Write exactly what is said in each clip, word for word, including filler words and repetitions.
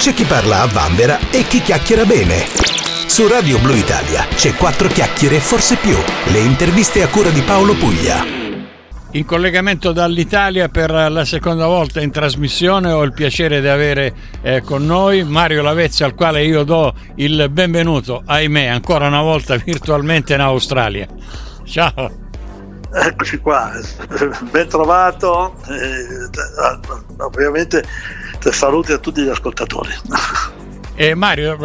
C'è chi parla a vanvera e chi chiacchiera bene. Su Radio Blu Italia c'è quattro chiacchiere e forse più. Le interviste a cura di Paolo Puglia. In collegamento dall'Italia per la seconda volta in trasmissione ho il piacere di avere eh, con noi Mario Lavezzi, al quale io do il benvenuto, ahimè, ancora una volta virtualmente in Australia. Ciao. Eccoci qua, ben trovato, eh, ovviamente saluti a tutti gli ascoltatori. Eh, Mario,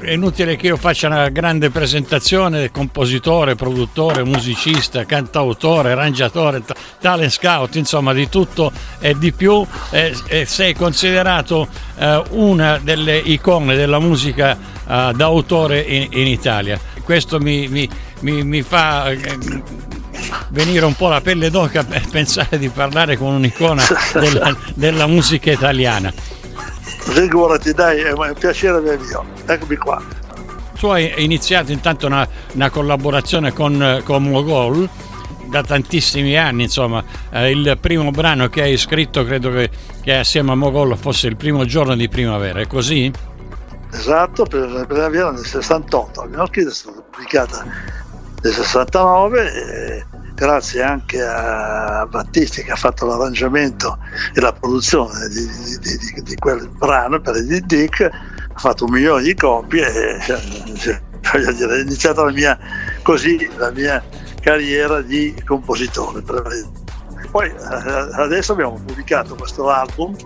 è inutile che io faccia una grande presentazione, compositore, produttore, musicista, cantautore, arrangiatore, talent scout, insomma di tutto e di più, e, e sei considerato eh, una delle icone della musica eh, d'autore in, in Italia. Questo mi, mi, mi, mi fa venire un po' la pelle d'oca per pensare di parlare con un'icona della, della musica italiana. Figurati, dai, è un piacere avervi io. Eccomi qua. Tu hai iniziato intanto una, una collaborazione con, con Mogol da tantissimi anni, insomma. Eh, il primo brano che hai scritto credo che, che assieme a Mogol fosse Il primo giorno di primavera, è così? Esatto, per la primavera del sessantotto, la mia orchidea è stata pubblicata nel sessantanove e grazie anche a Battisti che ha fatto l'arrangiamento e la produzione di, di, di, di quel brano per Edith Dick, ha fatto un milione di copie e cioè, voglio dire, è iniziata la mia, così, la mia carriera di compositore. Poi adesso abbiamo pubblicato questo album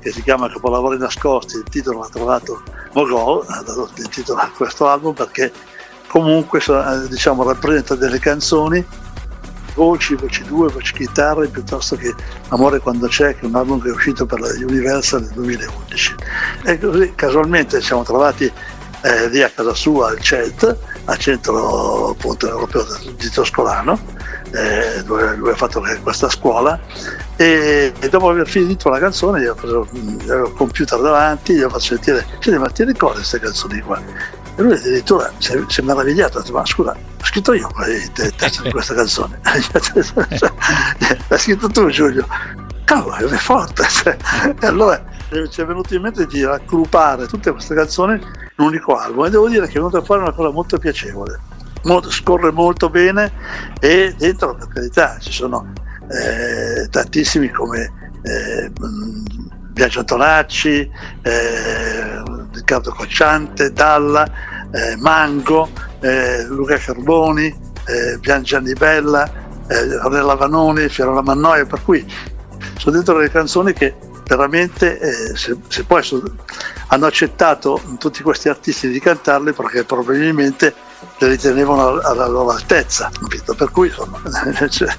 che si chiama Capolavori nascosti, il titolo l'ha trovato Mogol, ha dato il titolo a questo album perché comunque diciamo rappresenta delle canzoni, voci, voci due, voci chitarre, piuttosto che Amore quando c'è, che è un album che è uscito per la Universal nel duemilaundici. E così casualmente ci siamo trovati eh, lì a casa sua al C E T, al centro appunto europeo di Toscolano, eh, dove lui ha fatto questa scuola, e, e dopo aver finito la canzone gli ho preso il computer davanti, gli ho fatto sentire, cioè, ma ti ricordi queste canzoni qua? E lui addirittura si è, si è meravigliato, ha detto, ma scusa, ho scritto io il testo di questa canzone. L'ha scritto tu, Giulio. Cavolo, è forte. E allora ci è venuto in mente di raggruppare tutte queste canzoni in un unico album. E devo dire che è venuto a fare una cosa molto piacevole. Molto, scorre molto bene e dentro, per carità, ci sono eh, tantissimi come eh, Biagio Antonacci, eh, Riccardo Cocciante, Dalla, eh, Mango, eh, Luca Carboni, eh, Gianni Bella, eh, Ronella Vanoni, Fiora Mannoia, per cui sono dentro le canzoni che veramente eh, se, se poi sono, hanno accettato tutti questi artisti di cantarle perché probabilmente le ritenevano alla loro altezza, capito? Per cui sono, cioè,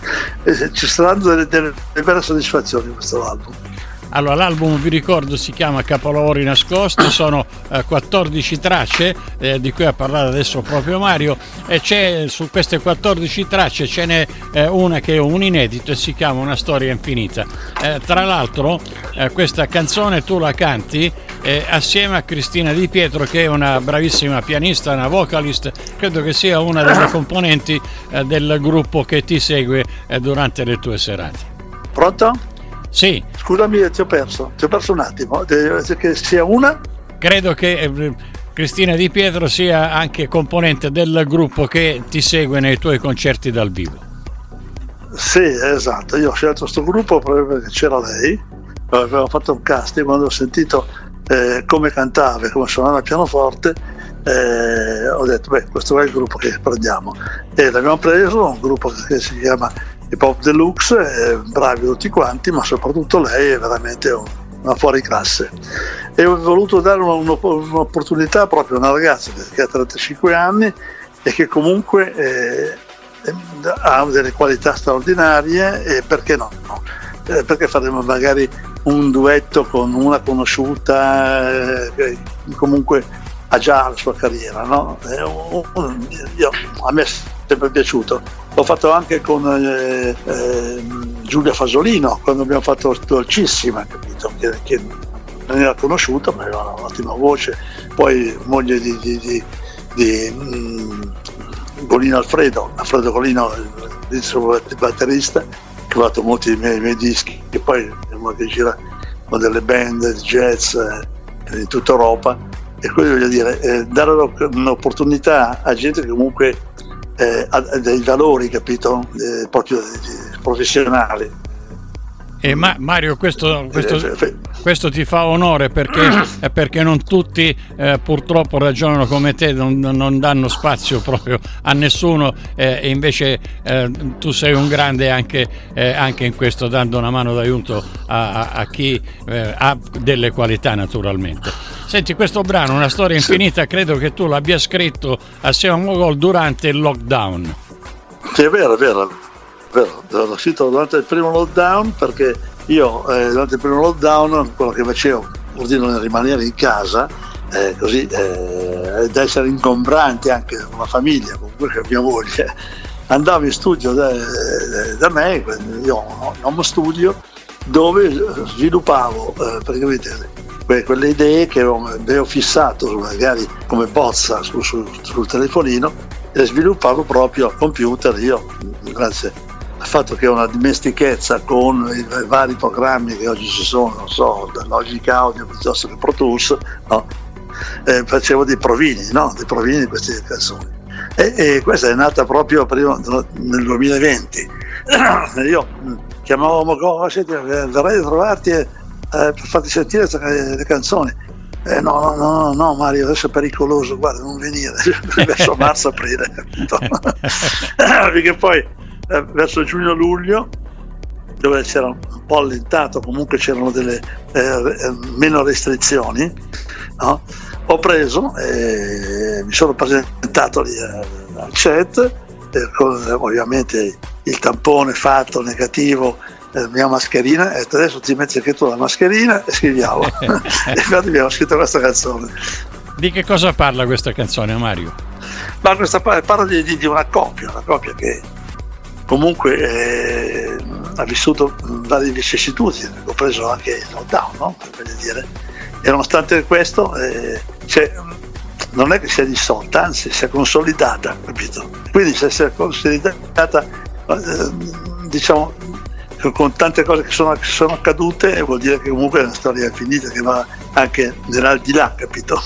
ci saranno delle, delle belle soddisfazioni in questo album. Allora, l'album, vi ricordo, si chiama Capolavori nascosti, sono eh, quattordici tracce, eh, di cui ha parlato adesso proprio Mario, e c'è su queste quattordici tracce ce n'è eh, una che è un inedito e si chiama Una Storia Infinita. Eh, tra l'altro eh, questa canzone tu la canti eh, assieme a Cristina Di Pietro, che è una bravissima pianista, una vocalist, credo che sia una delle componenti eh, del gruppo che ti segue eh, durante le tue serate. Pronto? Sì. Scusami, ti ho perso, ti ho perso un attimo. Che sia una? Credo che Cristina Di Pietro sia anche componente del gruppo che ti segue nei tuoi concerti dal vivo. Sì, esatto. Io ho scelto questo gruppo proprio perché c'era lei. Avevo fatto un casting, quando ho sentito eh, come cantava e come suonava il pianoforte, eh, ho detto, beh, questo è il gruppo che prendiamo. E l'abbiamo preso, un gruppo che si chiama Pop Deluxe, eh, bravi tutti quanti, ma soprattutto lei è veramente una fuoriclasse. E ho voluto dare una, un'opportunità proprio a una ragazza che ha trentacinque anni e che comunque eh, ha delle qualità straordinarie, e perché no? Eh, perché faremo magari un duetto con una conosciuta eh, che comunque ha già la sua carriera, no? Eh, un, un, io, a me è sempre piaciuto. L'ho fatto anche con eh, eh, Giulia Fasolino, quando abbiamo fatto Dolcissima, capito? Che, che non era conosciuta, ma aveva un'ottima voce. Poi moglie di, di, di, di um, Golino Alfredo, Alfredo Golino, il suo batterista, che ha fatto molti dei miei, miei dischi, che poi che gira con delle band di jazz, eh, di tutta Europa, e quello voglio dire, eh, dare un'opportunità a gente che comunque eh, ha dei valori, capito, eh, proprio professionali. Eh, ma Mario, questo, questo, questo ti fa onore, perché, perché non tutti eh, purtroppo ragionano come te, non, non danno spazio proprio a nessuno, eh, e invece eh, tu sei un grande anche, eh, anche in questo, dando una mano d'aiuto a, a, a chi eh, ha delle qualità, naturalmente. Senti, questo brano, Una Storia Infinita, credo che tu l'abbia scritto assieme a Mogol durante il lockdown. Sì, è vero, è vero. Vero, l'ho scritto durante il primo lockdown, perché io eh, durante il primo lockdown quello che facevo, vuol dire rimanere in casa, eh, così, eh, ed essere ingombrante anche una famiglia, comunque mia moglie, andavo in studio da, da me, io ho un home studio dove sviluppavo eh, praticamente que- quelle idee che avevo fissato magari come bozza su, su, sul telefonino, e le sviluppavo proprio al computer io, grazie il fatto che ho una dimestichezza con i vari programmi che oggi ci sono, non so, da Logic Audio piuttosto che Pro Tools, no? eh, facevo dei provini, no? Dei provini di queste canzoni. E, e questa è nata proprio prima, nel duemilaventi. Io chiamavo Mogol, senti, verrai a trovarti eh, per farti sentire le canzoni. Eh, no, no, no, no, Mario, adesso è pericoloso, guarda, non venire, verso marzo-aprile, perché poi verso giugno-luglio, dove c'era un po' allentato, comunque c'erano delle eh, meno restrizioni, no? Ho preso e mi sono presentato lì al C E T, eh, con eh, ovviamente il tampone fatto negativo, eh, mia mascherina, e adesso ti metti anche tu la mascherina e scriviamo. E infatti abbiamo scritto questa canzone. Di che cosa parla questa canzone, Mario? Ma questa parla di, di, di una coppia, una coppia che comunque eh, ha vissuto varie vicissitudini, compreso anche il lockdown, no? Voglio dire. E nonostante questo, eh, cioè, non è che sia dissolta, anzi si è consolidata, capito? Quindi se si è consolidata, eh, diciamo, con tante cose che sono, che sono accadute, vuol dire che comunque è una storia infinita che va anche nell'aldilà, capito?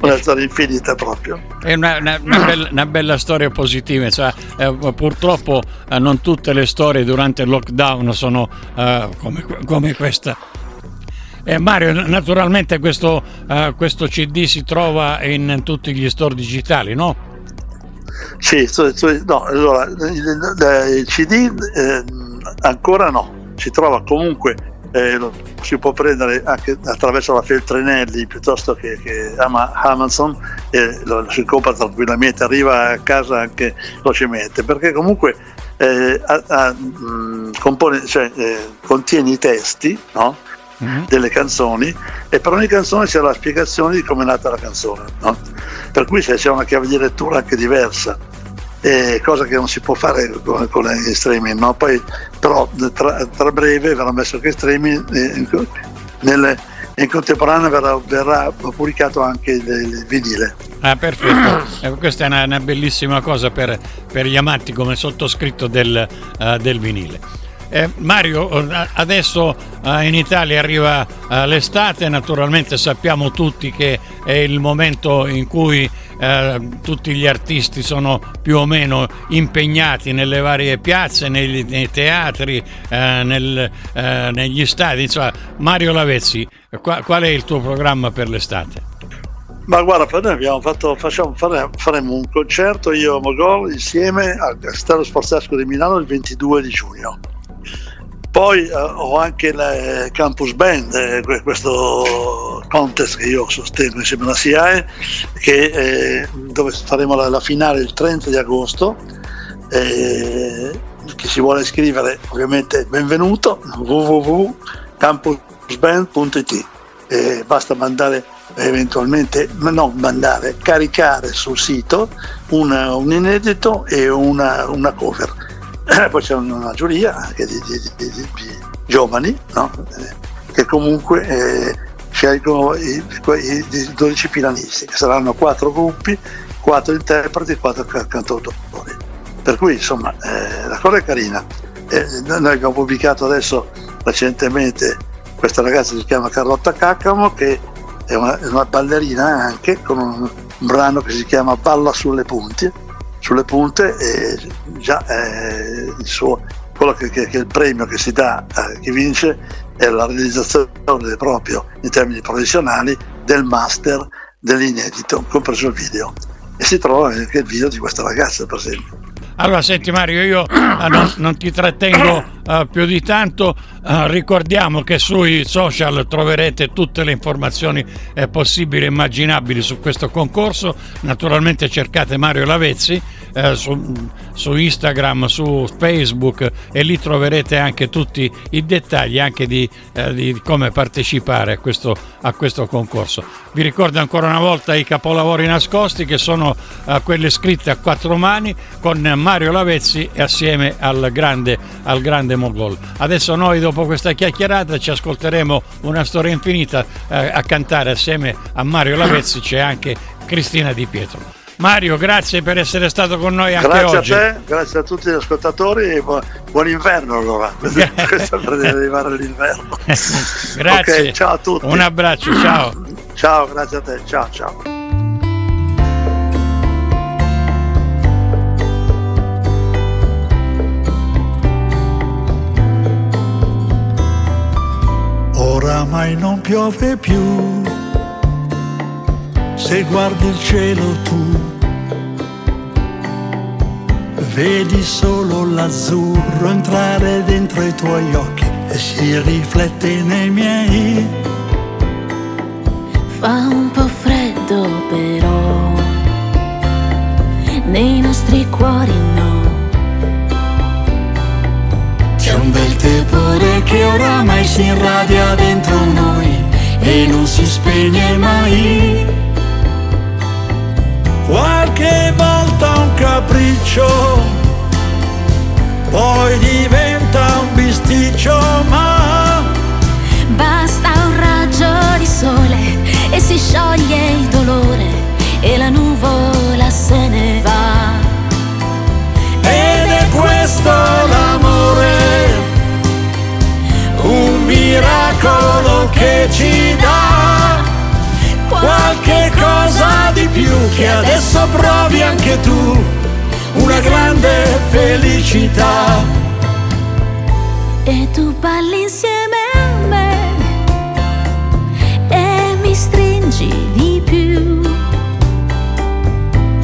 Una storia infinita proprio. È una, una, una, bella, una bella storia positiva, cioè, eh, purtroppo eh, non tutte le storie durante il lockdown sono eh, come, come questa. Eh, Mario, naturalmente questo, eh, questo C D si trova in tutti gli store digitali, no? Sì, no, allora il, il C D eh, ancora no, si trova comunque, eh, lo si può prendere anche attraverso la Feltrinelli piuttosto che, che ama, Amazon, eh, lo, lo si compra tranquillamente, arriva a casa anche velocemente, perché comunque eh, a, a, mh, compone, cioè, eh, contiene i testi, no? Mm-hmm. Delle canzoni, e per ogni canzone c'è la spiegazione di come è nata la canzone, no? Per cui c'è una chiave di lettura anche diversa, eh, cosa che non si può fare con, con gli streaming, no? Poi però tra, tra breve verrà messo che streaming, eh, in, nel, in contemporanea verrà, verrà pubblicato anche il, il vinile. Ah, perfetto, questa è una, una bellissima cosa per, per gli amanti come sottoscritto del, uh, del vinile. Eh, Mario, adesso eh, in Italia arriva eh, l'estate, naturalmente sappiamo tutti che è il momento in cui eh, tutti gli artisti sono più o meno impegnati nelle varie piazze, nei, nei teatri, eh, nel, eh, negli stadi. Insomma, Mario Lavezzi, qua, qual è il tuo programma per l'estate? Ma guarda, per noi abbiamo fatto, facciamo, fare, faremo un concerto, io e Mogol, insieme al Castello Sforzesco di Milano il ventidue di giugno. Poi eh, ho anche la eh, Campus Band, eh, questo contest che io sostengo insieme alla SIAE, che, eh, dove faremo la, la finale il trenta di agosto. Eh, chi si vuole iscrivere ovviamente benvenuto, w w w punto campus band punto i t. Eh, basta mandare eventualmente, ma no, mandare, caricare sul sito una, un inedito e una, una cover. Poi c'è una giuria anche di, di, di, di, di giovani, no? Eh, che comunque eh, scelgono i, i, i dodici finalisti, che saranno quattro gruppi, quattro interpreti, quattro cantautori. Per cui insomma eh, la cosa è carina. Eh, noi abbiamo pubblicato adesso recentemente questa ragazza si chiama Carlotta Caccamo, che è una, è una ballerina anche, con un brano che si chiama Balla sulle punte, sulle punte e già eh, il suo, quello che, che, che il premio che si dà a chi vince è la realizzazione proprio in termini professionali del master dell'inedito, compreso il video, e si trova anche il video di questa ragazza, per esempio. Allora senti Mario, io ah, non, non ti trattengo ah, più di tanto, ah, ricordiamo che sui social troverete tutte le informazioni eh, possibili e immaginabili su questo concorso. Naturalmente cercate Mario Lavezzi eh, su, su Instagram, su Facebook, e lì troverete anche tutti i dettagli anche di, eh, di come partecipare a questo, a questo concorso. Vi ricordo ancora una volta i capolavori nascosti, che sono eh, quelli scritti a quattro mani con Mario Lavezzi e assieme al grande, al grande Mogol. Adesso noi, dopo questa chiacchierata, ci ascolteremo Una Storia Infinita, eh, a cantare assieme a Mario Lavezzi c'è anche Cristina Di Pietro. Mario, grazie per essere stato con noi anche grazie oggi. Grazie a te, grazie a tutti gli ascoltatori e buon, buon inverno allora. Questo per arrivare all'inverno. Grazie. Okay, ciao a tutti. Un abbraccio, ciao. Ciao, grazie a te. Ciao, ciao. Oramai non piove più, se guardi il cielo tu vedi solo l'azzurro entrare dentro i tuoi occhi e si riflette nei miei. Fa un po' freddo però, nei nostri cuori no. C'è un bel tepore che oramai si irradia dentro noi e non si spegne mai. Qualche volta un capriccio, poi diventa un bisticcio, ma basta un raggio di sole e si scioglie il dolore e la nuvola se ne va. Ed è questo l'amore, un miracolo che ci dà qualche cosa di più che adesso provi anche tu, una grande felicità. E tu balli insieme a me e mi stringi di più.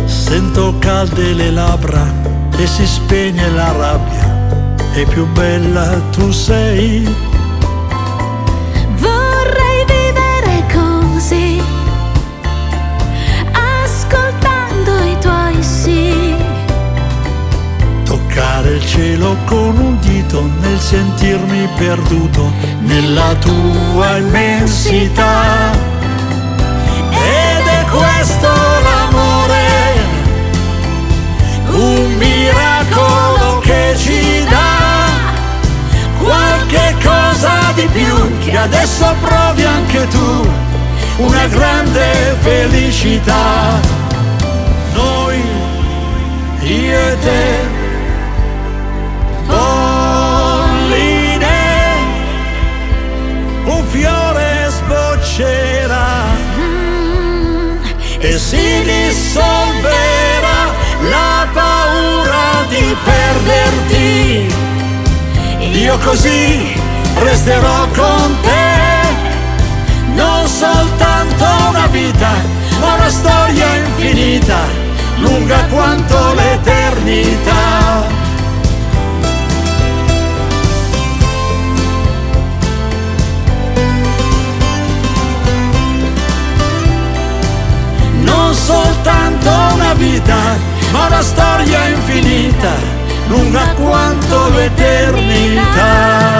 Sento calde le labbra e si spegne la rabbia e più bella tu sei. Il cielo con un dito nel sentirmi perduto nella tua immensità. Ed è questo l'amore, un miracolo che ci dà qualche cosa di più che adesso provi anche tu, una grande felicità. Noi, io e te, polline, un fiore sboccerà mm, e si dissolverà la paura di perderti. Io così resterò con te, non soltanto una vita, ma una storia infinita, lunga quanto l'eternità. Soltanto una vita, ma una storia infinita, lunga quanto l'eternità.